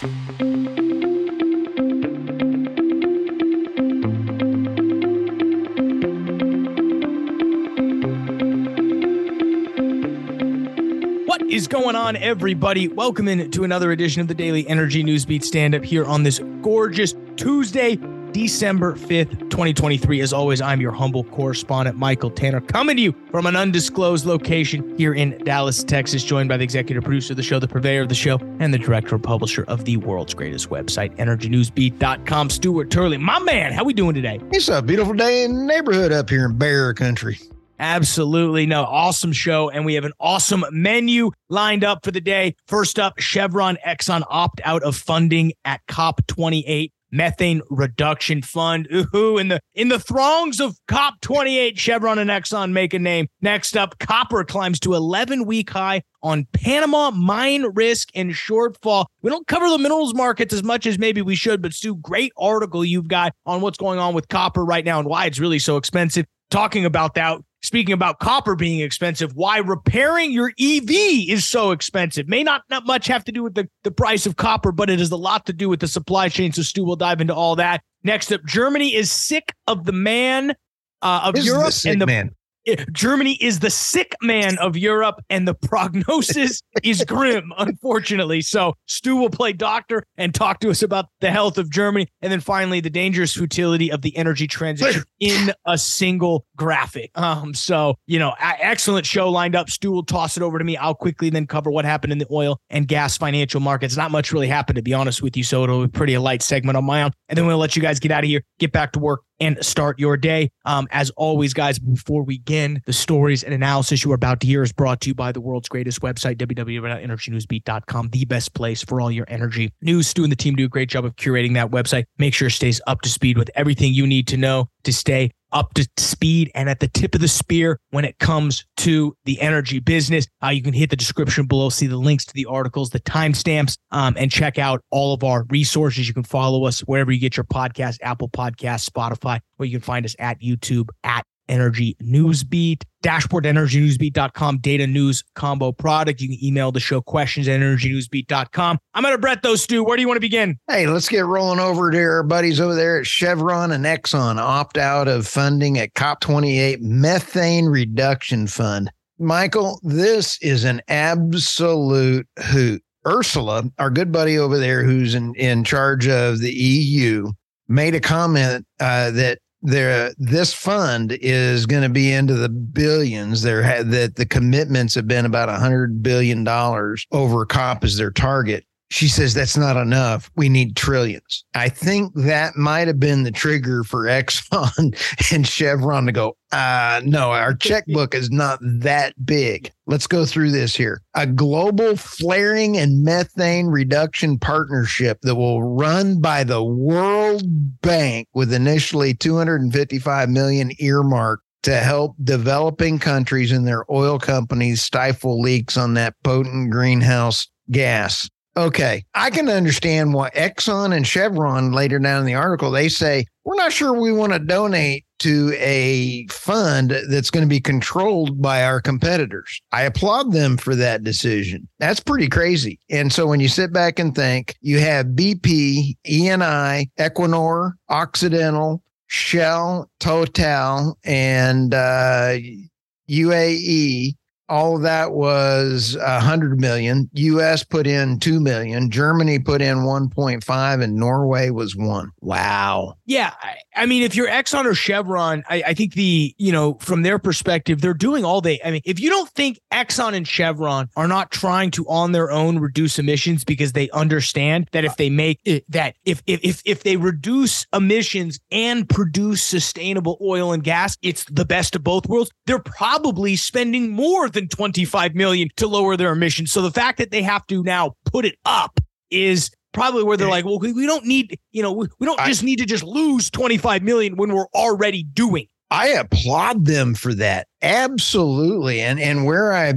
What is going on, everybody? Welcome in to another edition of the Daily Energy News Beat Stand-Up here on this gorgeous Tuesday, December 5th, 2023. As always, I'm your humble correspondent, Michael Tanner, coming to you from an undisclosed location here in Dallas, Texas, joined by the executive producer of the show, the purveyor of the show, and the director and publisher of the world's greatest website, energynewsbeat.com, Stuart Turley. My man, how we doing today? It's a beautiful day in the neighborhood up here in Bear Country. Absolutely. No, awesome show. And we have an awesome menu lined up for the day. First up, Chevron, Exxon opt out of funding at COP28. Methane Reduction Fund. Ooh, in the throngs of COP28, Chevron and Exxon make a name. Next up, copper climbs to 11-week high on Panama mine risk and shortfall. We don't cover the minerals markets as much as maybe we should, but Stu, great article you've got on what's going on with copper right now and why it's really so expensive. Talking about that, speaking about copper being expensive, why repairing your EV is so expensive. May not much have to do with the price of copper, but it is a lot to do with the supply chain. So Stu will dive into all that. Next up, Germany is sick of the man of Europe. Germany is the sick man of Europe, and the prognosis is grim, unfortunately. So Stu will play doctor and talk to us about the health of Germany. And then finally, the dangerous futility of the energy transition in a single graphic. Excellent show lined up. Stu will toss it over to me. I'll quickly then cover what happened in the oil and gas financial markets. Not much really happened, to be honest with you. So it'll be pretty a light segment on my own. And then we'll let you guys get out of here, get back to work, and start your day. As always, guys, before we begin, the stories and analysis you are about to hear is brought to you by the world's greatest website, www.energynewsbeat.com, the best place for all your energy news. Stu and the team do a great job of curating that website. Make sure it stays up to speed with everything you need to know to stay up to speed and at the tip of the spear when it comes to the energy business. You can hit the description below, see the links to the articles, the timestamps, and check out all of our resources. You can follow us wherever you get your podcast, Apple Podcasts, Spotify, or you can find us at YouTube at Energy Newsbeat, dashboard energynewsbeat.com, data news combo product. You can email the show questions at energynewsbeat.com. I'm going to Brett those, Stu. Where do you want to begin? Hey, let's get rolling over to our buddies over there at Chevron and Exxon opt out of funding at COP28 Methane Reduction Fund. Michael, this is an absolute hoot. Ursula, our good buddy over there who's in charge of the EU, made a comment that this fund is going to be into the billions. That the commitments have been about $100 billion over COP as their target. She says that's not enough. We need trillions. I think that might have been the trigger for Exxon and Chevron to go, no, our checkbook is not that big. Let's go through this here. A global flaring and methane reduction partnership that will run by the World Bank with initially $255 million earmarked to help developing countries and their oil companies stifle leaks on that potent greenhouse gas. Okay, I can understand why Exxon and Chevron later down in the article, they say, we're not sure we want to donate to a fund that's going to be controlled by our competitors. I applaud them for that decision. That's pretty crazy. And so when you sit back and think, you have BP, ENI, Equinor, Occidental, Shell, Total, and UAE. All of that was $100 million. U.S. put in $2 million. Germany put in 1.5, and Norway was $1. Wow. Yeah, I mean, if you're Exxon or Chevron, I think from their perspective, they're doing all they. I mean, if you don't think Exxon and Chevron are not trying to on their own reduce emissions because they understand that if they make it, that if they reduce emissions and produce sustainable oil and gas, it's the best of both worlds. They're probably spending more than $25 million to lower their emissions. So the fact that they have to now put it up is probably where they're like, well, we don't need, we don't just need to just lose $25 million when we're already doing it. I applaud them for that. Absolutely. And where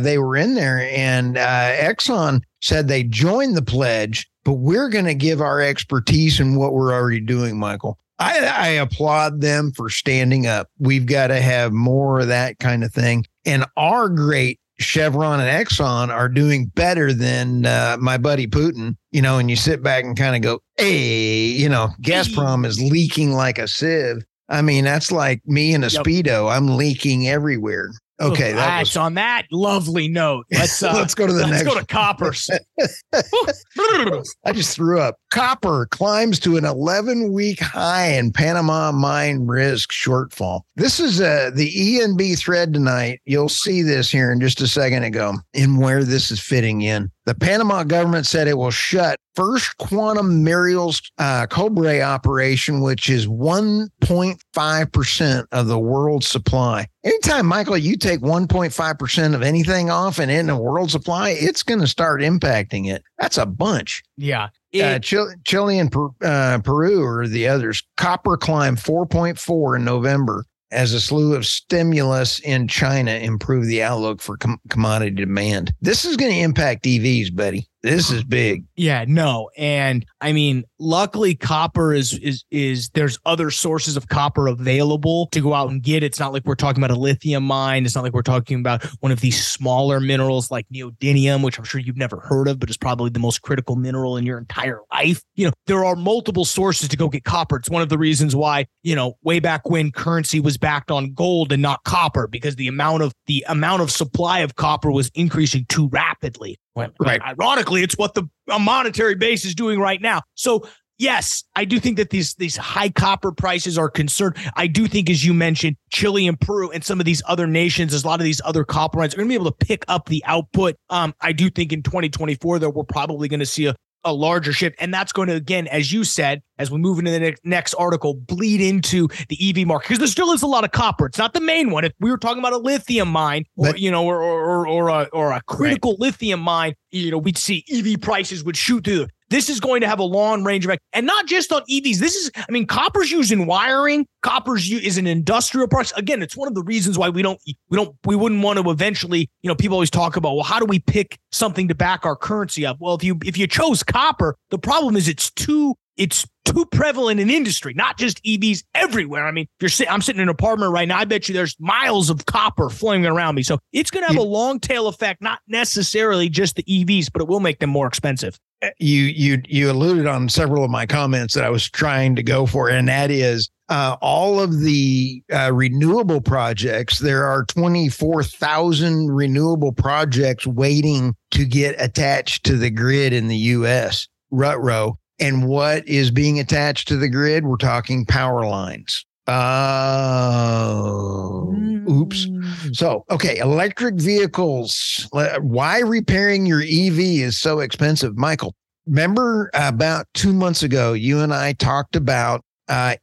they were in there and Exxon said they joined the pledge, but we're going to give our expertise in what we're already doing, Michael. I applaud them for standing up. We've got to have more of that kind of thing. And our great Chevron and Exxon are doing better than my buddy Putin, you know, and you sit back and kind of go, hey, you know, Gazprom is leaking like a sieve. I mean, that's like me in a Speedo. I'm leaking everywhere. Okay. That's on that lovely note. Let's go to let's go to coppers. I just threw up. Copper climbs to an 11-week high in Panama mine risk shortfall. This is the ENB thread tonight. You'll see this here in just a second ago in where this is fitting in. The Panama government said it will shut First Quantum Minera's Cobre operation, which is 1.5% of the world's supply. Anytime, Michael, you take 1.5% of anything off and in the world supply, it's going to start impacting it. That's a bunch. Yeah. Chile and Peru are the others. Copper climbed 4.4% in November as a slew of stimulus in China improved the outlook for commodity demand. This is going to impact EVs, buddy. This is big. Yeah, no. And I mean, luckily copper is there's other sources of copper available to go out and get. It's not like we're talking about a lithium mine. It's not like we're talking about one of these smaller minerals like neodymium, which I'm sure you've never heard of, but is probably the most critical mineral in your entire life. You know, there are multiple sources to go get copper. It's one of the reasons why, you know, way back when currency was backed on gold and not copper, because the amount of supply of copper was increasing too rapidly. Well, right. Ironically, it's what the monetary base is doing right now. So, yes, I do think that these high copper prices are concerned. I do think, as you mentioned, Chile and Peru and some of these other nations, there's a lot of these other copper mines are going to be able to pick up the output. I do think in 2024, though, we're probably going to see a larger shift. And that's going to, again, as you said, as we move into the next article, bleed into the EV market, because there still is a lot of copper. It's not the main one. If we were talking about a lithium mine, or a critical lithium mine, you know, we'd see EV prices would shoot through. This is going to have a long range effect, and not just on EVs. This is, I mean, copper's used in wiring. Copper's used is an industrial product. Again, it's one of the reasons why we wouldn't want to eventually, you know, people always talk about, well, how do we pick something to back our currency up? Well, if you chose copper, the problem is it's too prevalent in industry, not just EVs, everywhere. I mean, I'm sitting in an apartment right now. I bet you there's miles of copper flowing around me. So it's going to have a long tail effect, not necessarily just the EVs, but it will make them more expensive. You alluded on several of my comments that I was trying to go for, and that is all of the renewable projects. There are 24,000 renewable projects waiting to get attached to the grid in the U.S. Rutrow. And what is being attached to the grid? We're talking power lines. Oops. So, okay, electric vehicles. Why repairing your EV is so expensive, Michael? Remember about 2 months ago, you and I talked about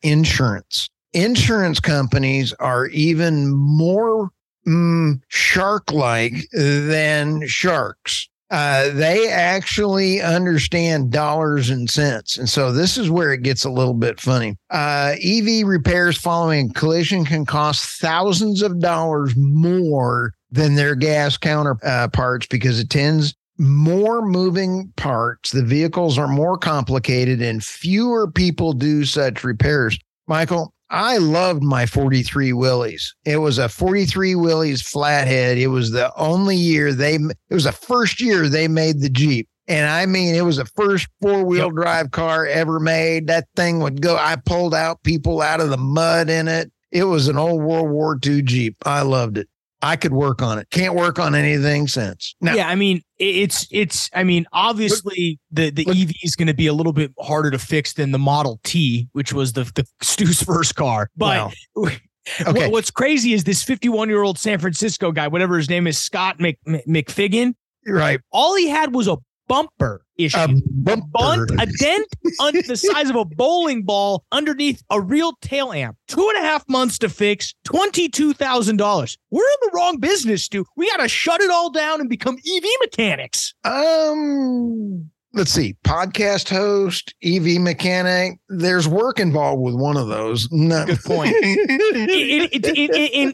insurance. Insurance companies are even more shark-like than sharks. They actually understand dollars and cents. And so this is where it gets a little bit funny. EV repairs following a collision can cost thousands of dollars more than their gas counterparts because it tends more moving parts. The vehicles are more complicated and fewer people do such repairs. Michael, I loved my 43 Willys. It was a 43 Willys flathead. It was the only year it was the first year they made the Jeep. And I mean, it was the first four-wheel drive car ever made. That thing would go. I pulled out people out of the mud in it. It was an old World War II Jeep. I loved it. I could work on it. Can't work on anything since. Now, yeah, I mean, obviously the EV is going to be a little bit harder to fix than the Model T, which was the Stu's first car. But wow. Okay. What's crazy is this 51-year-old San Francisco guy, whatever his name is, Scott McFiggin. Right. All he had was a bumper issue. A dent under the size of a bowling ball underneath a real tail amp. 2.5 months to fix, $22,000. We're in the wrong business, dude. We got to shut it all down and become EV mechanics. Let's see. Podcast host, EV mechanic. There's work involved with one of those. No. Good point.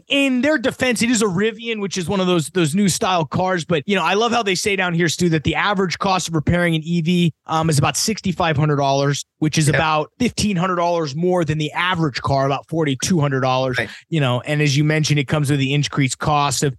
In their defense, it is a Rivian, which is one of those new style cars. But, you know, I love how they say down here, Stu, that the average cost of repairing an EV is about $6,500, which is about $1,500 more than the average car, about $4,200. Right. You know, and as you mentioned, it comes with the increased cost of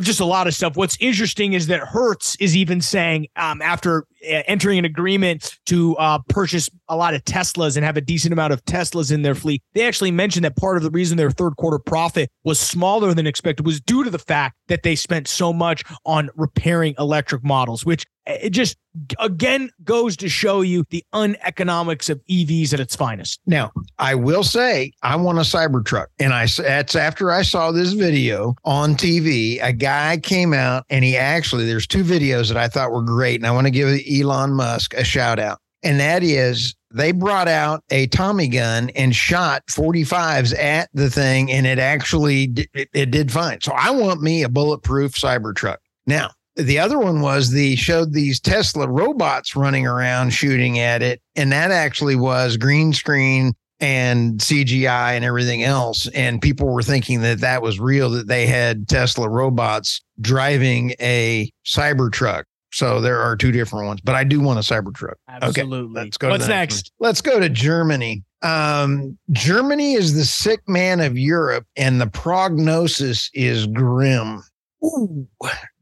just a lot of stuff. What's interesting is that Hertz is even saying after entering an agreement to purchase a lot of Teslas and have a decent amount of Teslas in their fleet, they actually mentioned that part of the reason their third quarter profit was smaller than expected was due to the fact that they spent so much on repairing electric models, which it just, again, goes to show you the uneconomics of EVs at its finest. Now, I will say I want a Cybertruck. And that's after I saw this video on TV, a guy came out and there's two videos that I thought were great. And I want to give Elon Musk a shout out. And that is, they brought out a Tommy gun and shot 45s at the thing. And it actually, it did fine. So I want me a bulletproof Cybertruck. Now, the other one was showed these Tesla robots running around shooting at it. And that actually was green screen and CGI and everything else. And people were thinking that that was real, that they had Tesla robots driving a Cybertruck. So there are two different ones, but I do want a Cybertruck. Absolutely. Okay, let's go. What's next? Let's go to Germany. Germany is the sick man of Europe, and the prognosis is grim. Ooh,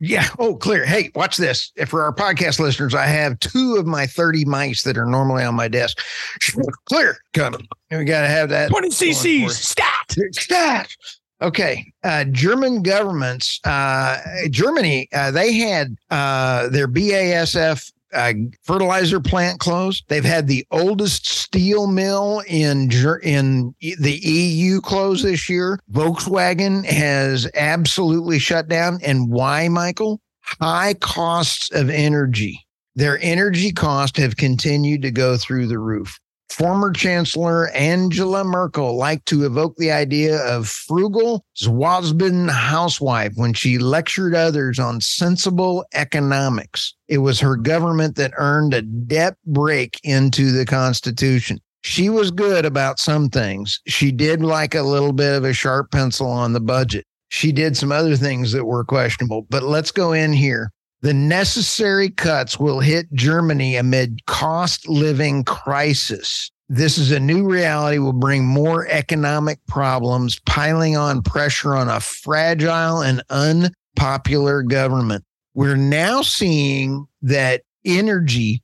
yeah. Oh, clear. Hey, watch this. For our podcast listeners, I have two of my 30 mics that are normally on my desk. Clear. Coming. We got to have that. 20 cc's. Stat. Okay. German governments, Germany, they had their BASF fertilizer plant closed. They've had the oldest steel mill in the EU closed this year. Volkswagen has absolutely shut down. And why, Michael? High costs of energy. Their energy costs have continued to go through the roof. Former Chancellor Angela Merkel liked to evoke the idea of frugal Zwaben housewife when she lectured others on sensible economics. It was her government that earned a debt break into the Constitution. She was good about some things. She did like a little bit of a sharp pencil on the budget. She did some other things that were questionable, but let's go in here. The necessary cuts will hit Germany amid cost living crisis. This is a new reality will bring more economic problems, piling on pressure on a fragile and unpopular government. We're now seeing that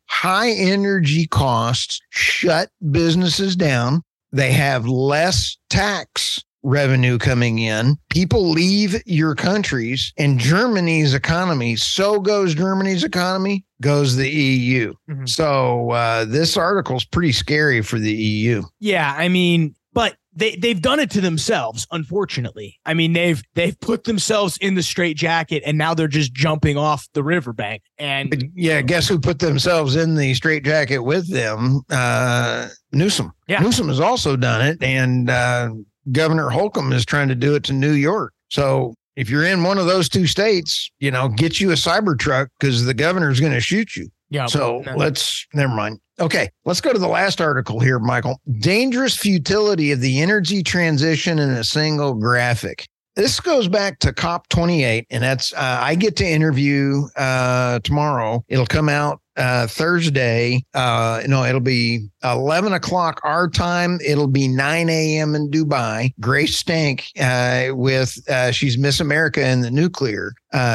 high energy costs shut businesses down. They have less tax revenue coming in. People leave your countries, and Germany's economy. So goes Germany's economy, goes the EU. Mm-hmm. So this article's pretty scary for the EU. Yeah, I mean, but they've done it to themselves, unfortunately. I mean, they've put themselves in the straitjacket, and now they're just jumping off the riverbank. And yeah, guess who put themselves in the straitjacket with them? Newsom. Yeah. Newsom has also done it, and Governor Holcomb is trying to do it to New York. So if you're in one of those two states, get you a Cybertruck because the governor's going to shoot you. Yeah. So never mind. Okay. Let's go to the last article here, Michael. Dangerous futility of the energy transition in a single graphic. This goes back to COP28, and that's I get to interview tomorrow. It'll come out Thursday. It'll be 11 o'clock our time. It'll be 9 a.m. in Dubai. Grace Stank she's Miss America in the nuclear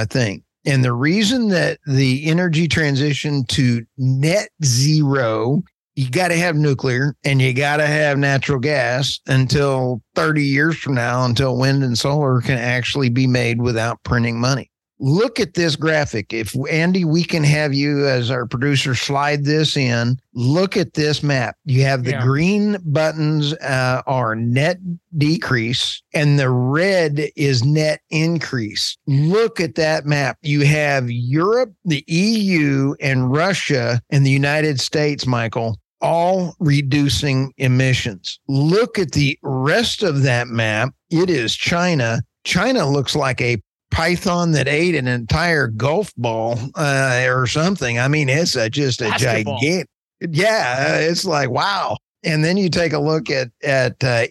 thing. And the reason that the energy transition to net zero, you got to have nuclear and you got to have natural gas until 30 years from now, until wind and solar can actually be made without printing money. Look at this graphic. If Andy, we can have you as our producer slide this in. Look at this map. You have the green buttons are net decrease and the red is net increase. Look at that map. You have Europe, the EU, and Russia and the United States, Michael, all reducing emissions. Look at the rest of that map. It is China. China looks like a python that ate an entire golf ball or something. I mean, it's just a gigantic. Yeah, it's like, wow. And then you take a look at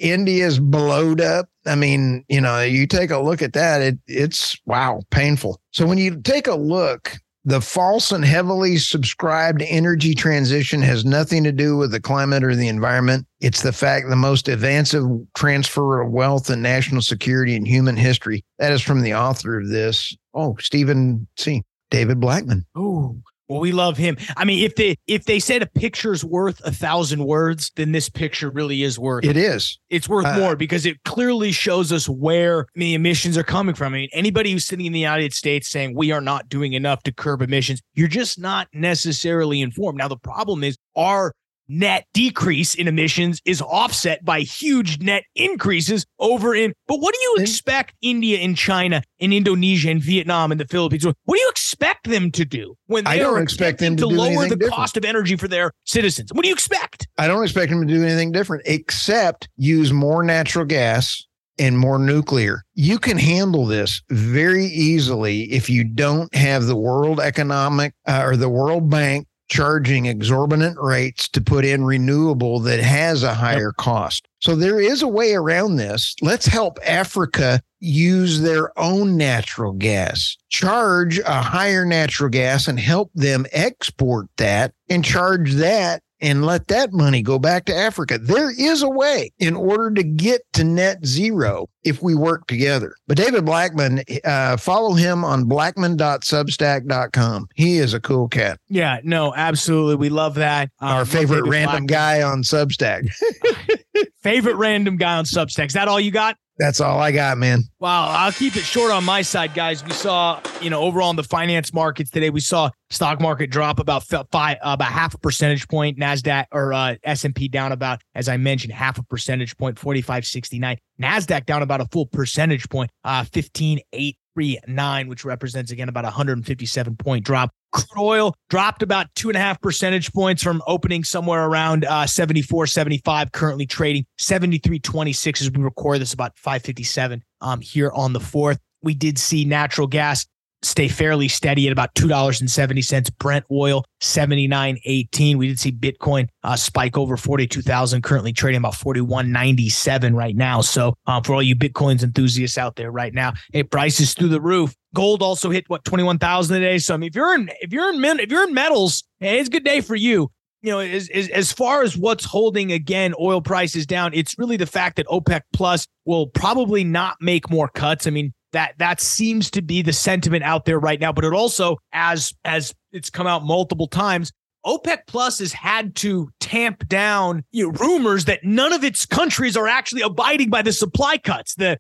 India's blowed up. I mean, you take a look at that. It's wow, painful. So when you take a look, The false and heavily subscribed energy transition has nothing to do with the climate or the environment. It's the fact the most advanced transfer of wealth and national security in human history. That is from the author of this. Oh, Stephen C. David Blackman. Oh, well, we love him. I mean, if they said a picture's worth 1,000 words, then this picture really is worth it. It is. It's worth more because it clearly shows us where the emissions are coming from. I mean, anybody who's sitting in the United States saying we are not doing enough to curb emissions, you're just not necessarily informed. Now, the problem is our net decrease in emissions is offset by huge net increases over in. But what do you expect India and China and Indonesia and Vietnam and the Philippines? What do you expect them to do when they are expecting to lower the cost of energy for their citizens? What do you expect? I don't expect them to do anything different except use more natural gas and more nuclear. You can handle this very easily if you don't have the World Economic or the World Bank charging exorbitant rates to put in renewable that has a higher cost. So there is a way around this. Let's help Africa use their own natural gas, charge a higher natural gas and help them export that and charge that and let that money go back to Africa. There is a way in order to get to net zero if we work together. But David Blackman, follow him on blackman.substack.com. He is a cool cat. Yeah, no, absolutely. We love that. Our favorite random guy on Substack. Favorite random guy on Substack. Is that all you got? That's all I got, man. Wow. I'll keep it short on my side, guys. We saw, overall in the finance markets today, we saw stock market drop about 0.5 percentage point. NASDAQ or S&P down about, as I mentioned, 0.5 percentage point, 45.69. NASDAQ down about a full percentage point, 15.839, which represents, again, about 157-point drop. Crude oil dropped about 2.5 percentage points from opening somewhere around 74.75, currently trading 73.26 as we record this, about 5.57 here on the 4th. We did see natural gas stay fairly steady at about $2.70. Brent oil, $79.18. We did see Bitcoin spike over 42,000, currently trading about $41.97 right now. So for all you Bitcoins enthusiasts out there right now, hey, price is through the roof. Gold also hit 21,000 today. So I mean, if you're in metals, hey, it's a good day for you. As far as what's holding, again, oil prices down, it's really the fact that OPEC Plus will probably not make more cuts. I mean, That seems to be the sentiment out there right now, but it also, as it's come out multiple times, OPEC Plus has had to tamp down rumors that none of its countries are actually abiding by the supply cuts. The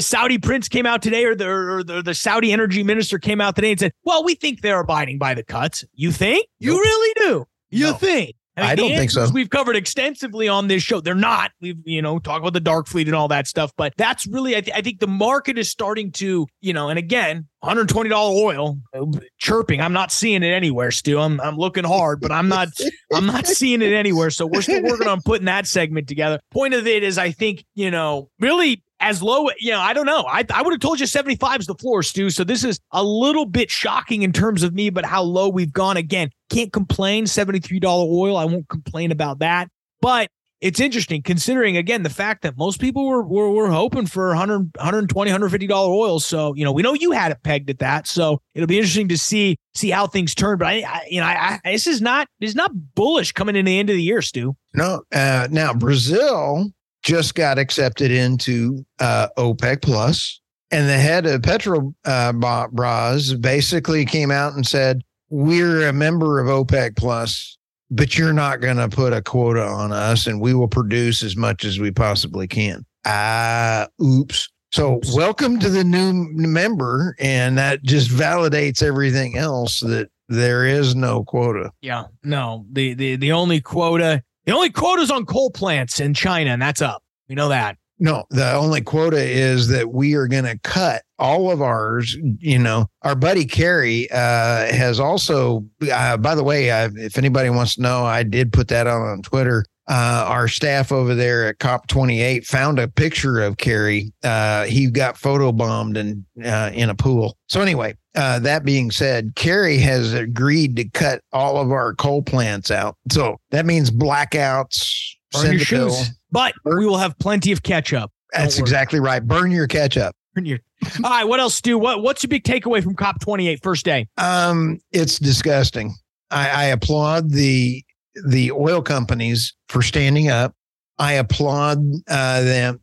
Saudi prince came out today, or the Saudi energy minister came out today and said, "Well, we think they're abiding by the cuts." You think? You really do? You think? I don't think so. We've covered extensively on this show. They're not. We've, talked about the dark fleet and all that stuff. But that's really, I think the market is starting to, and again, $120 oil chirping. I'm not seeing it anywhere, Stu. I'm looking hard, but I'm not seeing it anywhere. So we're still working on putting that segment together. Point of it is, I think, really as low, I don't know. I would have told you 75 is the floor, Stu. So this is a little bit shocking in terms of me, but how low we've gone. Again, can't complain. $73 oil. I won't complain about that. But it's interesting considering, again, the fact that most people were hoping for $120, $150 oil. So, we know you had it pegged at that. So it'll be interesting to see how things turn. But this is not bullish coming into the end of the year, Stu. No. Now, Brazil just got accepted into OPEC Plus, and the head of Petrobras basically came out and said, "We're a member of OPEC Plus, but you're not going to put a quota on us, and we will produce as much as we possibly can." Oops. So welcome to the new member, and that just validates everything else, that there is no quota. Yeah, no. The only quota. The only quota is on coal plants in China, and that's up. We know that. No, the only quota is that we are going to cut all of ours. Our buddy Kerry has also, by the way, if anybody wants to know, I did put that out on Twitter. Our staff over there at COP28 found a picture of Kerry. He got photobombed in a pool. So anyway, that being said, Kerry has agreed to cut all of our coal plants out. So that means blackouts. Burn your shoes, but we will have plenty of catch up. That's exactly right. Burn your catch up. All right, what else, Stu? What's your big takeaway from COP28 first day? It's disgusting. I applaud the oil companies for standing up. I applaud them.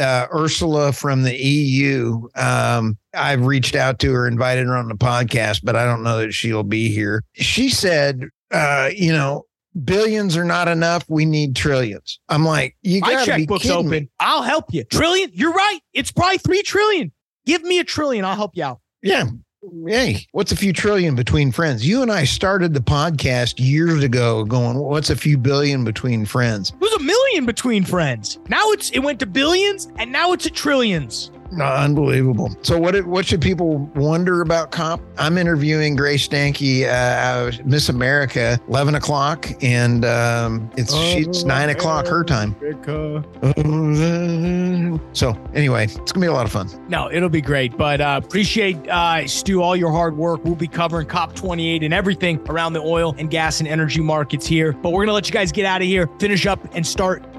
Ursula from the EU, I've reached out to her, invited her on the podcast, but I don't know that she'll be here. She said, billions are not enough. We need trillions. I'm like, you got to be kidding open. Me. I'll help you. Trillion? You're right. It's probably 3 trillion. Give me a trillion. I'll help you out. Yeah. Hey, what's a few trillion between friends? You and I started the podcast years ago going, what's a few billion between friends? It was a million between friends. Now it went to billions and now it's at trillions. Unbelievable. So what should people wonder about COP? I'm interviewing Grace Stank, Miss America, 11 o'clock, and it's 9 o'clock her time. So anyway, it's going to be a lot of fun. No, it'll be great, but appreciate, Stu, all your hard work. We'll be covering COP28 and everything around the oil and gas and energy markets here, but we're going to let you guys get out of here, finish up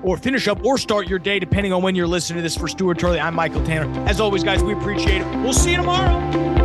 or start your day, depending on when you're listening to this. For Stuart Turley, I'm Michael Tanner. As always, guys, we appreciate it. We'll see you tomorrow.